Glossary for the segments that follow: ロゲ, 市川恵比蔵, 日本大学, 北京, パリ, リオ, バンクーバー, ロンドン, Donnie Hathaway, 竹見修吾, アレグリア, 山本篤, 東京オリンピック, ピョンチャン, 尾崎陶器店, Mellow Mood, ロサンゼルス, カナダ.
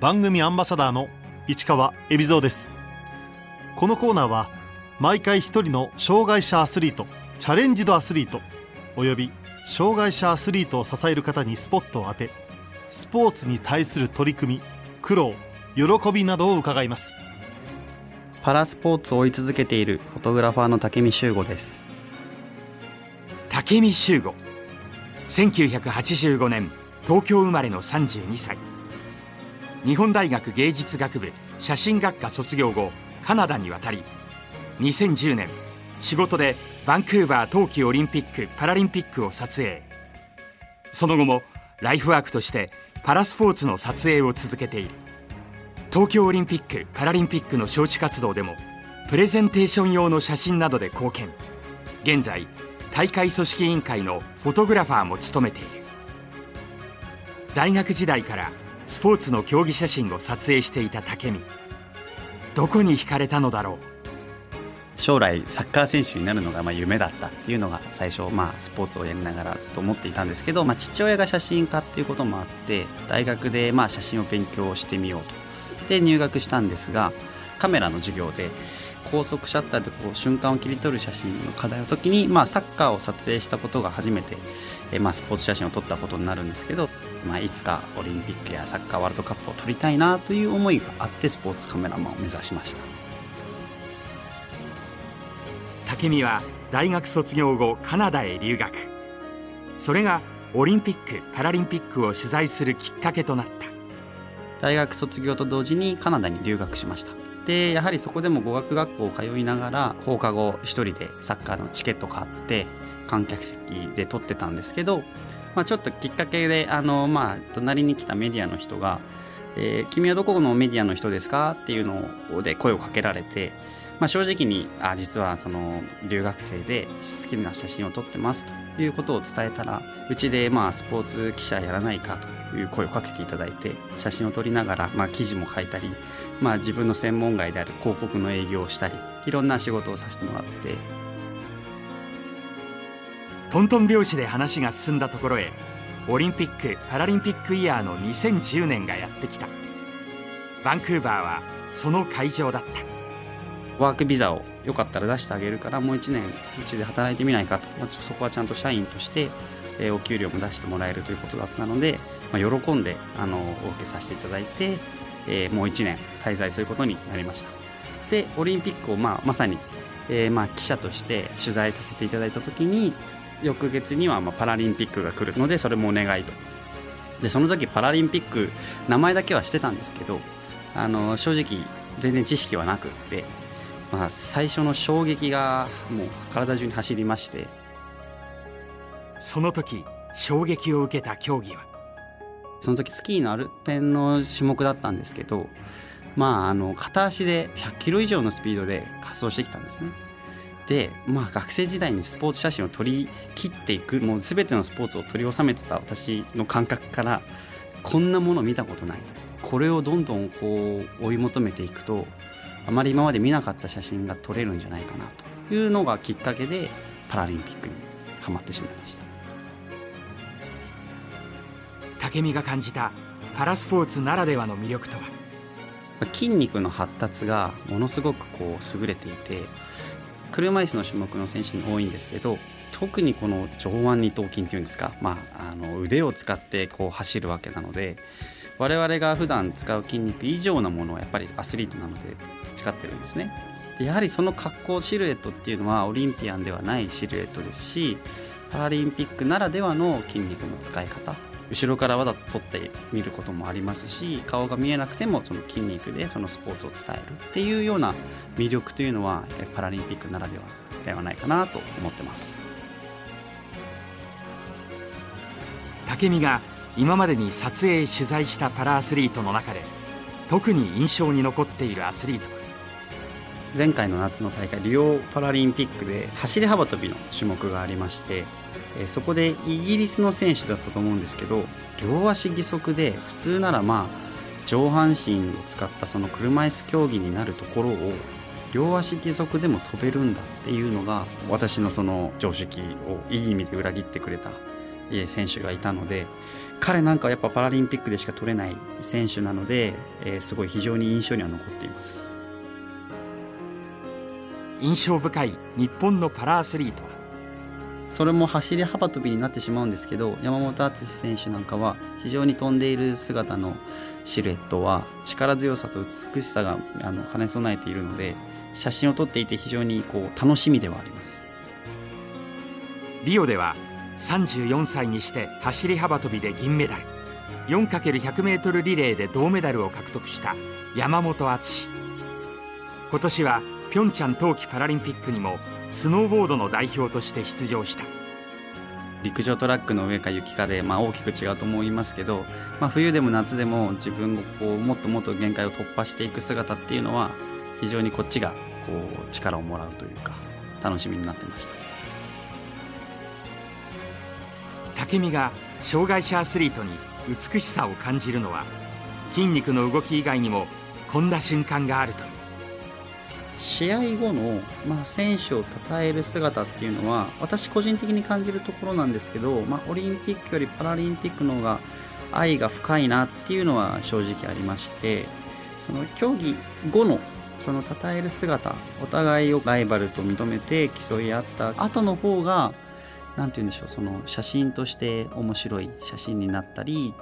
番組アンバサダーの市川恵比蔵です。このコーナーは毎回一人の障害者アスリート、チャレンジドアスリートおよび障害者アスリートを支える方にスポットを当て、スポーツに対する取り組み、苦労、喜びなどを伺います。パラスポーツを追い続けているフォトグラファーの竹見修吾です。竹見修吾、1985年東京生まれの32歳。日本大学芸術学部写真学科卒業後、カナダに渡り2010年仕事でバンクーバー冬季オリンピック・パラリンピックを撮影。その後もライフワークとしてパラスポーツの撮影を続けている。東京オリンピック・パラリンピックの招致活動でもプレゼンテーション用の写真などで貢献。現在大会組織委員会のフォトグラファーも務めている。大学時代からスポーツの競技写真を撮影していた竹見、どこに惹かれたのだろう。将来サッカー選手になるのが夢だったっていうのが最初、スポーツをやりながらずっと思っていたんですけど、父親が写真家っていうこともあって大学で写真を勉強してみようと。で入学したんですが、カメラの授業で高速シャッターでこう瞬間を切り取る写真の課題の時に、サッカーを撮影したことが初めて、スポーツ写真を撮ったことになるんですけど、いつかオリンピックやサッカーワールドカップを撮りたいなという思いがあって、スポーツカメラマンを目指しました。竹見は大学卒業後カナダへ留学。それがオリンピック・パラリンピックを取材するきっかけとなった。大学卒業と同時にカナダに留学しました。でやはりそこでも語学学校を通いながら放課後一人でサッカーのチケット買って観客席で撮ってたんですけど、ちょっときっかけで隣に来たメディアの人が、君はどこのメディアの人ですかっていうので声をかけられて、正直に実はその留学生で好きな写真を撮ってますということを伝えたら、うちでスポーツ記者やらないかという声をかけていただいて、写真を撮りながら記事も書いたり、自分の専門外である広告の営業をしたり、いろんな仕事をさせてもらって。トントン拍子で話が進んだところへ、オリンピック・パラリンピックイヤーの2010年がやってきた。バンクーバーはその会場だった。ワークビザをよかったら出してあげるから、もう1年うちで働いてみないかと。そこはちゃんと社員としてお給料も出してもらえるということだったので、喜んでお受けさせていただいて、もう1年滞在することになりました。でオリンピックをまさに記者として取材させていただいた時に、翌月にはパラリンピックが来るのでそれもお願いと。でその時パラリンピック名前だけはしてたんですけど、正直全然知識はなくって、最初の衝撃がもう体中に走りまして。その時衝撃を受けた競技は、その時スキーのアルペンの種目だったんですけど、片足で100キロ以上のスピードで滑走してきたんですね。で学生時代にスポーツ写真を撮り切っていく、もう全てのスポーツを撮り収めてた私の感覚から、こんなもの見たことないと。これをどんどん追い求めていくと、あまり今まで見なかった写真が撮れるんじゃないかなというのがきっかけで、パラリンピックにはまってしまいました。竹見が感じたパラスポーツならではの魅力とは。筋肉の発達がものすごく優れていて、車椅子の種目の選手に多いんですけど、特にこの上腕二頭筋っていうんですか、腕を使って走るわけなので、我々が普段使う筋肉以上なものをやっぱりアスリートなので培ってるんですね。でやはりその格好シルエットっていうのはオリンピアンではないシルエットですし、パラリンピックならではの筋肉の使い方、後ろからわざと撮ってみることもありますし、顔が見えなくてもその筋肉でそのスポーツを伝えるっていうような魅力というのはパラリンピックならではではないかなと思ってます。竹見が今までに撮影取材したパラアスリートの中で特に印象に残っているアスリートは、前回の夏の大会リオパラリンピックで走り幅跳びの種目がありまして、そこでイギリスの選手だったと思うんですけど、両足義足で普通なら上半身を使ったその車椅子競技になるところを両足義足でも飛べるんだっていうのが、私のその常識をいい意味で裏切ってくれた選手がいたので、彼なんかはやっぱパラリンピックでしか取れない選手なので、すごい非常に印象には残っています。印象深い日本のパラアスリート、それも走り幅跳びになってしまうんですけど、山本篤選手なんかは非常に飛んでいる姿のシルエットは力強さと美しさが兼ね備えているので、写真を撮っていて非常に楽しみではあります。リオでは34歳にして走り幅跳びで銀メダル、 4×100m リレーで銅メダルを獲得した山本篤。今年はピョンチャン冬季パラリンピックにもスノーボードの代表として出場した。陸上トラックの上か雪かで、大きく違うと思いますけど、冬でも夏でも自分がもっともっと限界を突破していく姿っていうのは非常にこっちが力をもらうというか楽しみになってました。武見が障害者アスリートに美しさを感じるのは、筋肉の動き以外にもこんな瞬間があるという。試合後の、選手を称える姿っていうのは私個人的に感じるところなんですけど、オリンピックよりパラリンピックの方が愛が深いなっていうのは正直ありまして、その競技後のその称える姿、お互いをライバルと認めて競い合った後の方がなんて言うんでしょう、その写真として面白い写真になったり、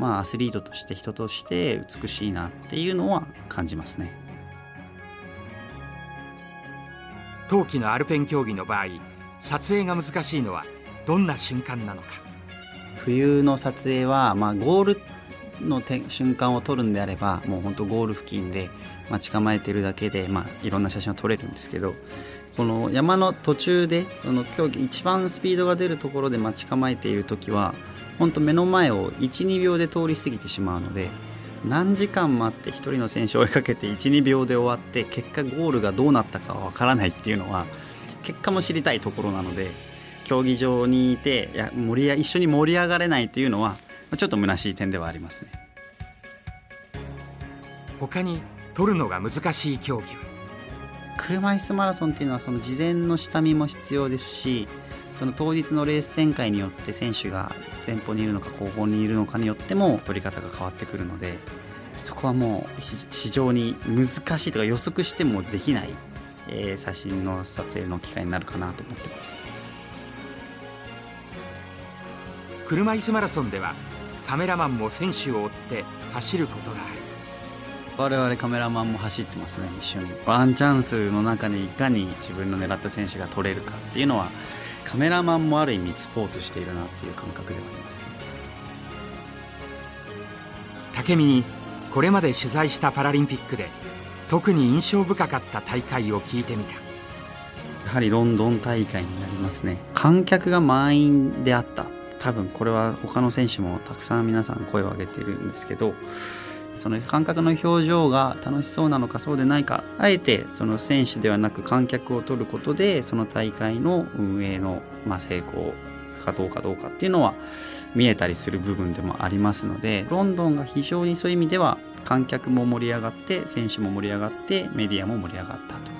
アスリートとして人として美しいなっていうのは感じますね。冬季のアルペン競技の場合、撮影が難しいのはどんな瞬間なのか。冬の撮影は、ゴールの瞬間を撮るんであれば、もう本当ゴール付近で待ち構えてるだけで、いろんな写真を撮れるんですけど、この山の途中で競技一番スピードが出るところで待ち構えている時は本当目の前を 1,2 秒で通り過ぎてしまうので、何時間待って1人の選手を追いかけて 1,2 秒で終わって、結果ゴールがどうなったかわからないっていうのは結果も知りたいところなので、競技場にいて一緒に盛り上がれないというのはちょっと虚しい点ではありますね。他に取るのが難しい競技は、車椅子マラソンというのはその事前の下見も必要ですし、その当日のレース展開によって選手が前方にいるのか後方にいるのかによっても取り方が変わってくるので、そこはもう非常に難しいとか予測してもできない、写真の撮影の機会になるかなと思ってます。車椅子マラソンではカメラマンも選手を追って走ることがある。我々カメラマンも走ってますね、一緒に。ワンチャンスの中にいかに自分の狙った選手が取れるかっていうのは、カメラマンもある意味スポーツしているなっていう感覚ではありますね。武見にこれまで取材したパラリンピックで特に印象深かった大会を聞いてみた。やはりロンドン大会になりますね。観客が満員であった。多分これは他の選手もたくさん皆さん声を上げているんですけど、その観客の表情が楽しそうなのかそうでないか、あえてその選手ではなく観客を取ることで、その大会の運営の成功かどうかっていうのは見えたりする部分でもありますので、ロンドンが非常にそういう意味では観客も盛り上がって選手も盛り上がってメディアも盛り上がったと、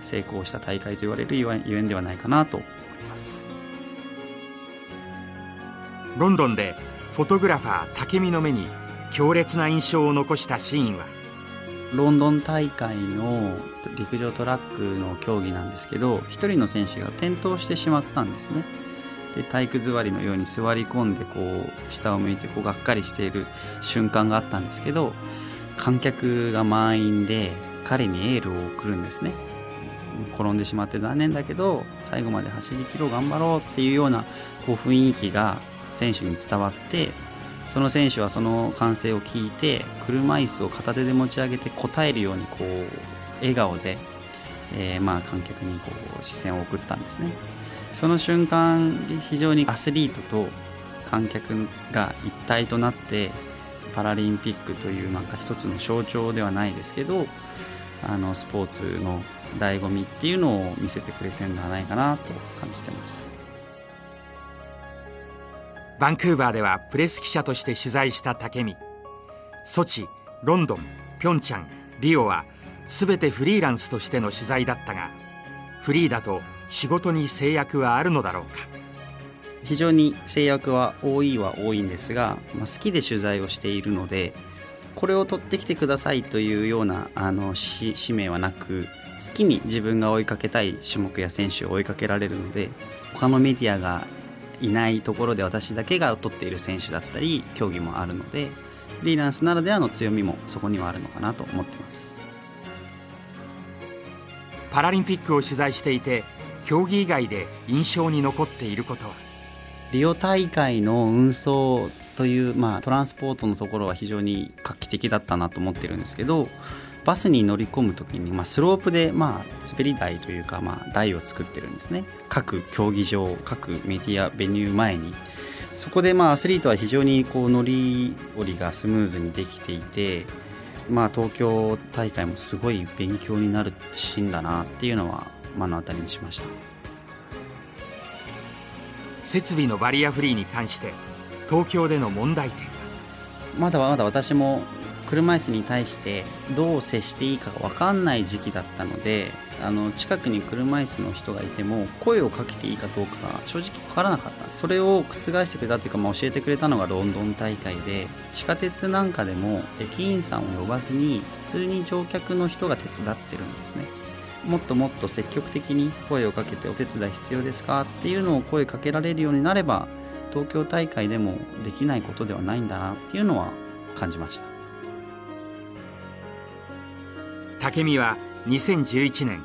成功した大会と言われるゆえんではないかなと思います。ロンドンでフォトグラファー武見の目に強烈な印象を残したシーンは、ロンドン大会の陸上トラックの競技なんですけど、一人の選手が転倒してしまったんですね。で、体育座りのように座り込んで下を向いてがっかりしている瞬間があったんですけど、観客が満員で彼にエールを送るんですね。転んでしまって残念だけど最後まで走り切ろう、頑張ろうっていうような雰囲気が選手に伝わって、その選手はその歓声を聞いて車椅子を片手で持ち上げて応えるように笑顔で、観客に視線を送ったんですね。その瞬間、非常にアスリートと観客が一体となってパラリンピックという一つの象徴ではないですけど、スポーツの醍醐味っていうのを見せてくれてるんじゃないかなと感じてます。バンクーバーではプレス記者として取材した武見。ソチ、ロンドン、ピョンチャン、リオは全てフリーランスとしての取材だったが、フリーだと仕事に制約はあるのだろうか。非常に制約は多いんですが、好きで取材をしているので、これを取ってきてくださいというような使命はなく、好きに自分が追いかけたい種目や選手を追いかけられるので、他のメディアがいないところで私だけが取っている選手だったり競技もあるので、フリーランスならではの強みもそこにはあるのかなと思っています。パラリンピックを取材していて、競技以外で印象に残っていることは？リオ大会の運送という、トランスポートのところは非常に画期的だったなと思ってるんですけど、バスに乗り込むときに、スロープで、滑り台というか、台を作ってるんですね。各競技場、各メディアベニュー前に。そこで、アスリートは非常に乗り降りがスムーズにできていて、東京大会もすごい勉強になるシーンだなっていうのは目の当たりにしました。設備のバリアフリーに関して東京での問題点。まだ私も車椅子に対してどう接していいかが分かんない時期だったので、近くに車椅子の人がいても声をかけていいかどうかが正直分からなかった。それを覆してくれたというか、教えてくれたのがロンドン大会で、地下鉄なんかでも駅員さんを呼ばずに普通に乗客の人が手伝ってるんですね。もっともっと積極的に声をかけて、お手伝い必要ですかっていうのを声かけられるようになれば、東京大会でもできないことではないんだなっていうのは感じました。武見は2011年、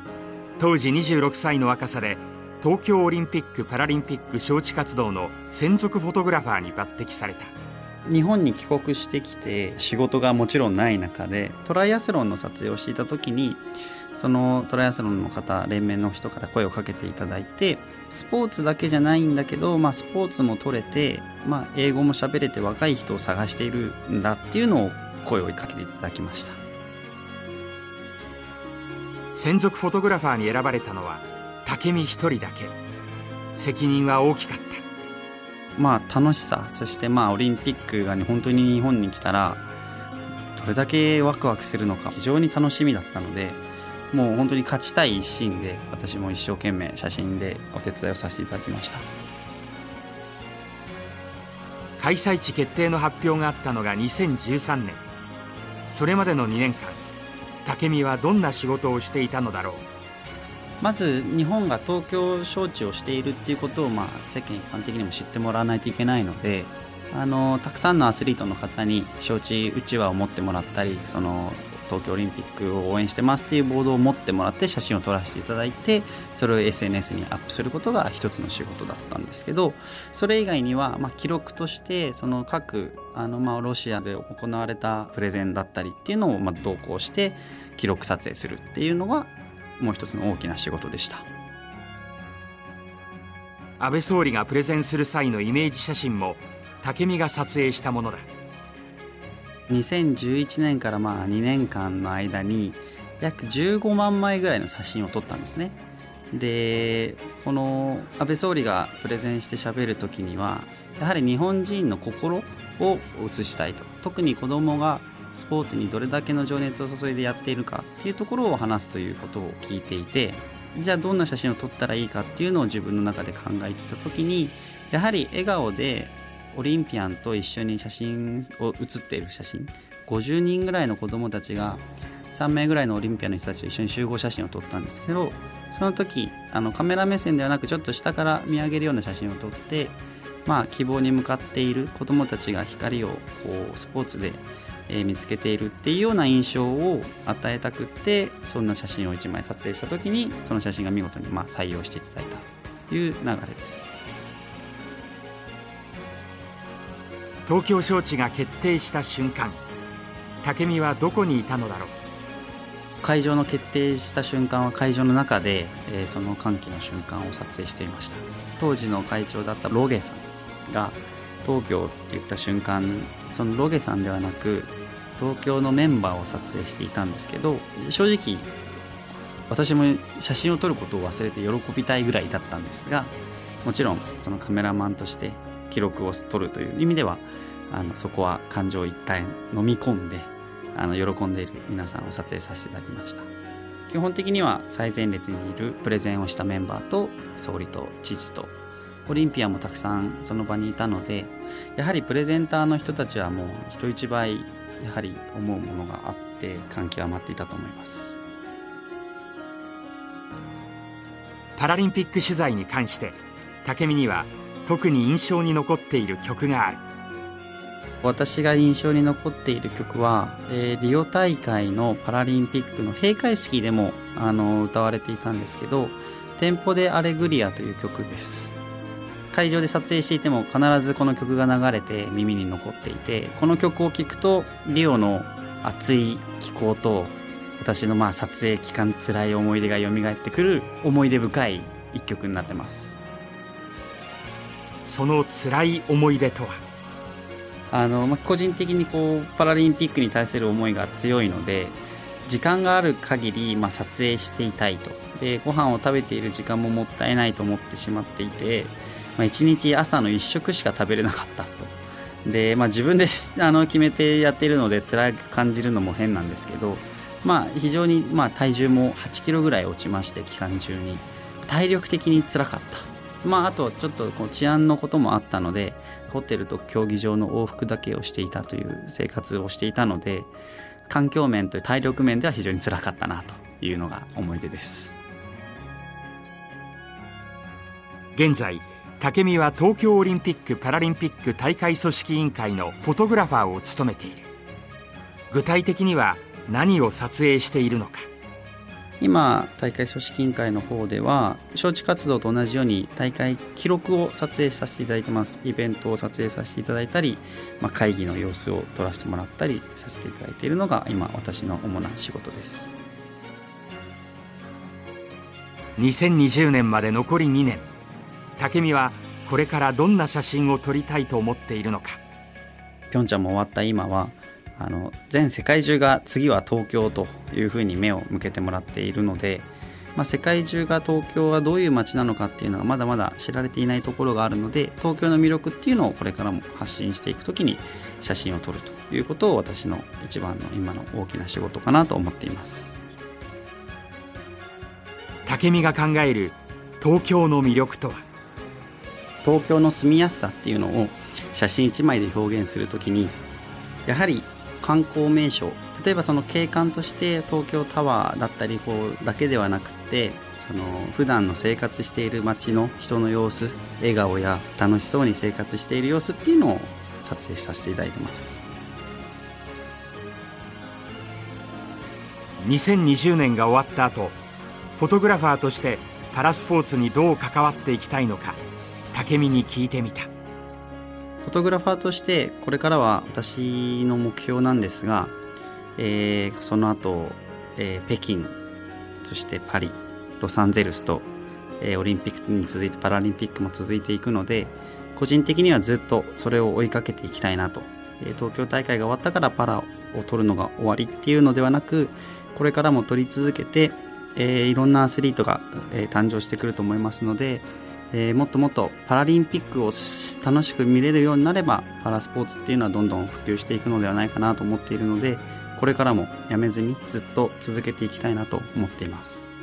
当時26歳の若さで東京オリンピック・パラリンピック招致活動の専属フォトグラファーに抜擢された。日本に帰国してきて仕事がもちろんない中で、トライアスロンの撮影をしていた時に、そのトライアスロンの方、連盟の人から声をかけていただいて、スポーツだけじゃないんだけど、スポーツも取れて、英語も喋れて若い人を探しているんだっていうのを声をかけていただきました。専属フォトグラファーに選ばれたのは武見一人だけ。責任は大きかった。楽しさ、そしてオリンピックが本当に日本に来たらどれだけワクワクするのか、非常に楽しみだったので、もう本当に勝ちたい一心で、私も一生懸命写真でお手伝いをさせていただきました。開催地決定の発表があったのが2013年。それまでの2年間、武見はどんな仕事をしていたのだろう。まず日本が東京招致をしているっていうことを、世間一般的にも知ってもらわないといけないので、たくさんのアスリートの方に招致うちわを持ってもらったり、東京オリンピックを応援してますっていうボードを持ってもらって写真を撮らせていただいて、それを SNS にアップすることが一つの仕事だったんですけど、それ以外には、記録としてその各ロシアで行われたプレゼンだったりっていうのを同行して記録撮影するっていうのがもう一つの大きな仕事でした。安倍総理がプレゼンする際のイメージ写真も武見が撮影したものだ。2011年から2年間の間に約15万枚ぐらいの写真を撮ったんですね。で、この安倍総理がプレゼンして喋る時には、やはり日本人の心を映したいと。特に子どもがスポーツにどれだけの情熱を注いでやっているかっていうところを話すということを聞いていて、じゃあどんな写真を撮ったらいいかっていうのを自分の中で考えてた時に、やはり笑顔でオリンピアンと一緒に写っている写真、50人ぐらいの子どもたちが3名ぐらいのオリンピアンの人たちと一緒に集合写真を撮ったんですけど、その時カメラ目線ではなく、ちょっと下から見上げるような写真を撮って、希望に向かっている子どもたちが光をスポーツで見つけているっていうような印象を与えたくって、そんな写真を1枚撮影した時に、その写真が見事に採用していただいたという流れです。東京招致が決定した瞬間、武見はどこにいたのだろう。会場の決定した瞬間は、会場の中で、その歓喜の瞬間を撮影していました。当時の会長だったロゲさんが東京って言った瞬間、そのロゲさんではなく東京のメンバーを撮影していたんですけど、正直私も写真を撮ることを忘れて喜びたいぐらいだったんですが、もちろんそのカメラマンとして記録を取るという意味では、そこは感情を一旦飲み込んで、喜んでいる皆さんを撮影させていただきました。基本的には最前列にいるプレゼンをしたメンバーと、総理と知事とオリンピアンもたくさんその場にいたので、やはりプレゼンターの人たちはもう人一倍やはり思うものがあって感極まっていたと思います。パラリンピック取材に関して武見には特に印象に残っている曲がある。私が印象に残っている曲は、リオ大会のパラリンピックの閉会式でも歌われていたんですけど、テンポでアレグリアという曲です。会場で撮影していても必ずこの曲が流れて耳に残っていて、この曲を聴くとリオの熱い気候と私の撮影期間辛い思い出が蘇ってくる思い出深い一曲になってます。その辛い思い出とは？個人的にパラリンピックに対する思いが強いので、時間がある限り、撮影していたいと。で、ご飯を食べている時間ももったいないと思ってしまっていて、1日朝の1食しか食べれなかったと。で、自分で決めてやっているので辛く感じるのも変なんですけど、非常に体重も8キロぐらい落ちまして、期間中に体力的に辛かった。あとちょっと治安のこともあったので、ホテルと競技場の往復だけをしていたという生活をしていたので、環境面と体力面では非常に辛かったなというのが思い出です。現在武見は東京オリンピック・パラリンピック大会組織委員会のフォトグラファーを務めている。具体的には何を撮影しているのか。今大会組織委員会の方では招致活動と同じように大会記録を撮影させていただいてます。イベントを撮影させていただいたり、会議の様子を撮らせてもらったりさせていただいているのが今私の主な仕事です。2020年まで残り2年、武見はこれからどんな写真を撮りたいと思っているのか。ピョンチャンも終わった今は全世界中が次は東京というふうに目を向けてもらっているので、世界中が東京はどういう街なのかっていうのがまだまだ知られていないところがあるので、東京の魅力っていうのをこれからも発信していくときに写真を撮るということを私の一番の今の大きな仕事かなと思っています。武見が考える東京の魅力とは？東京の住みやすさっていうのを写真一枚で表現するときに、やはり観光名所、例えばその景観として東京タワーだったりだけではなくて、普段の生活している街の人の様子、笑顔や楽しそうに生活している様子っていうのを撮影させていただいてます。2020年が終わった後、フォトグラファーとしてパラスポーツにどう関わっていきたいのか武見に聞いてみた。フォトグラファーとしてこれからは私の目標なんですが、その後、北京、そしてパリ、ロサンゼルスと、オリンピックに続いてパラリンピックも続いていくので、個人的にはずっとそれを追いかけていきたいなと。東京大会が終わったからパラを取るのが終わりっていうのではなく、これからも取り続けて、いろんなアスリートが、誕生してくると思いますので、もっともっとパラリンピックを楽しく見れるようになれば、パラスポーツっていうのはどんどん普及していくのではないかなと思っているので、これからもやめずにずっと続けていきたいなと思っています。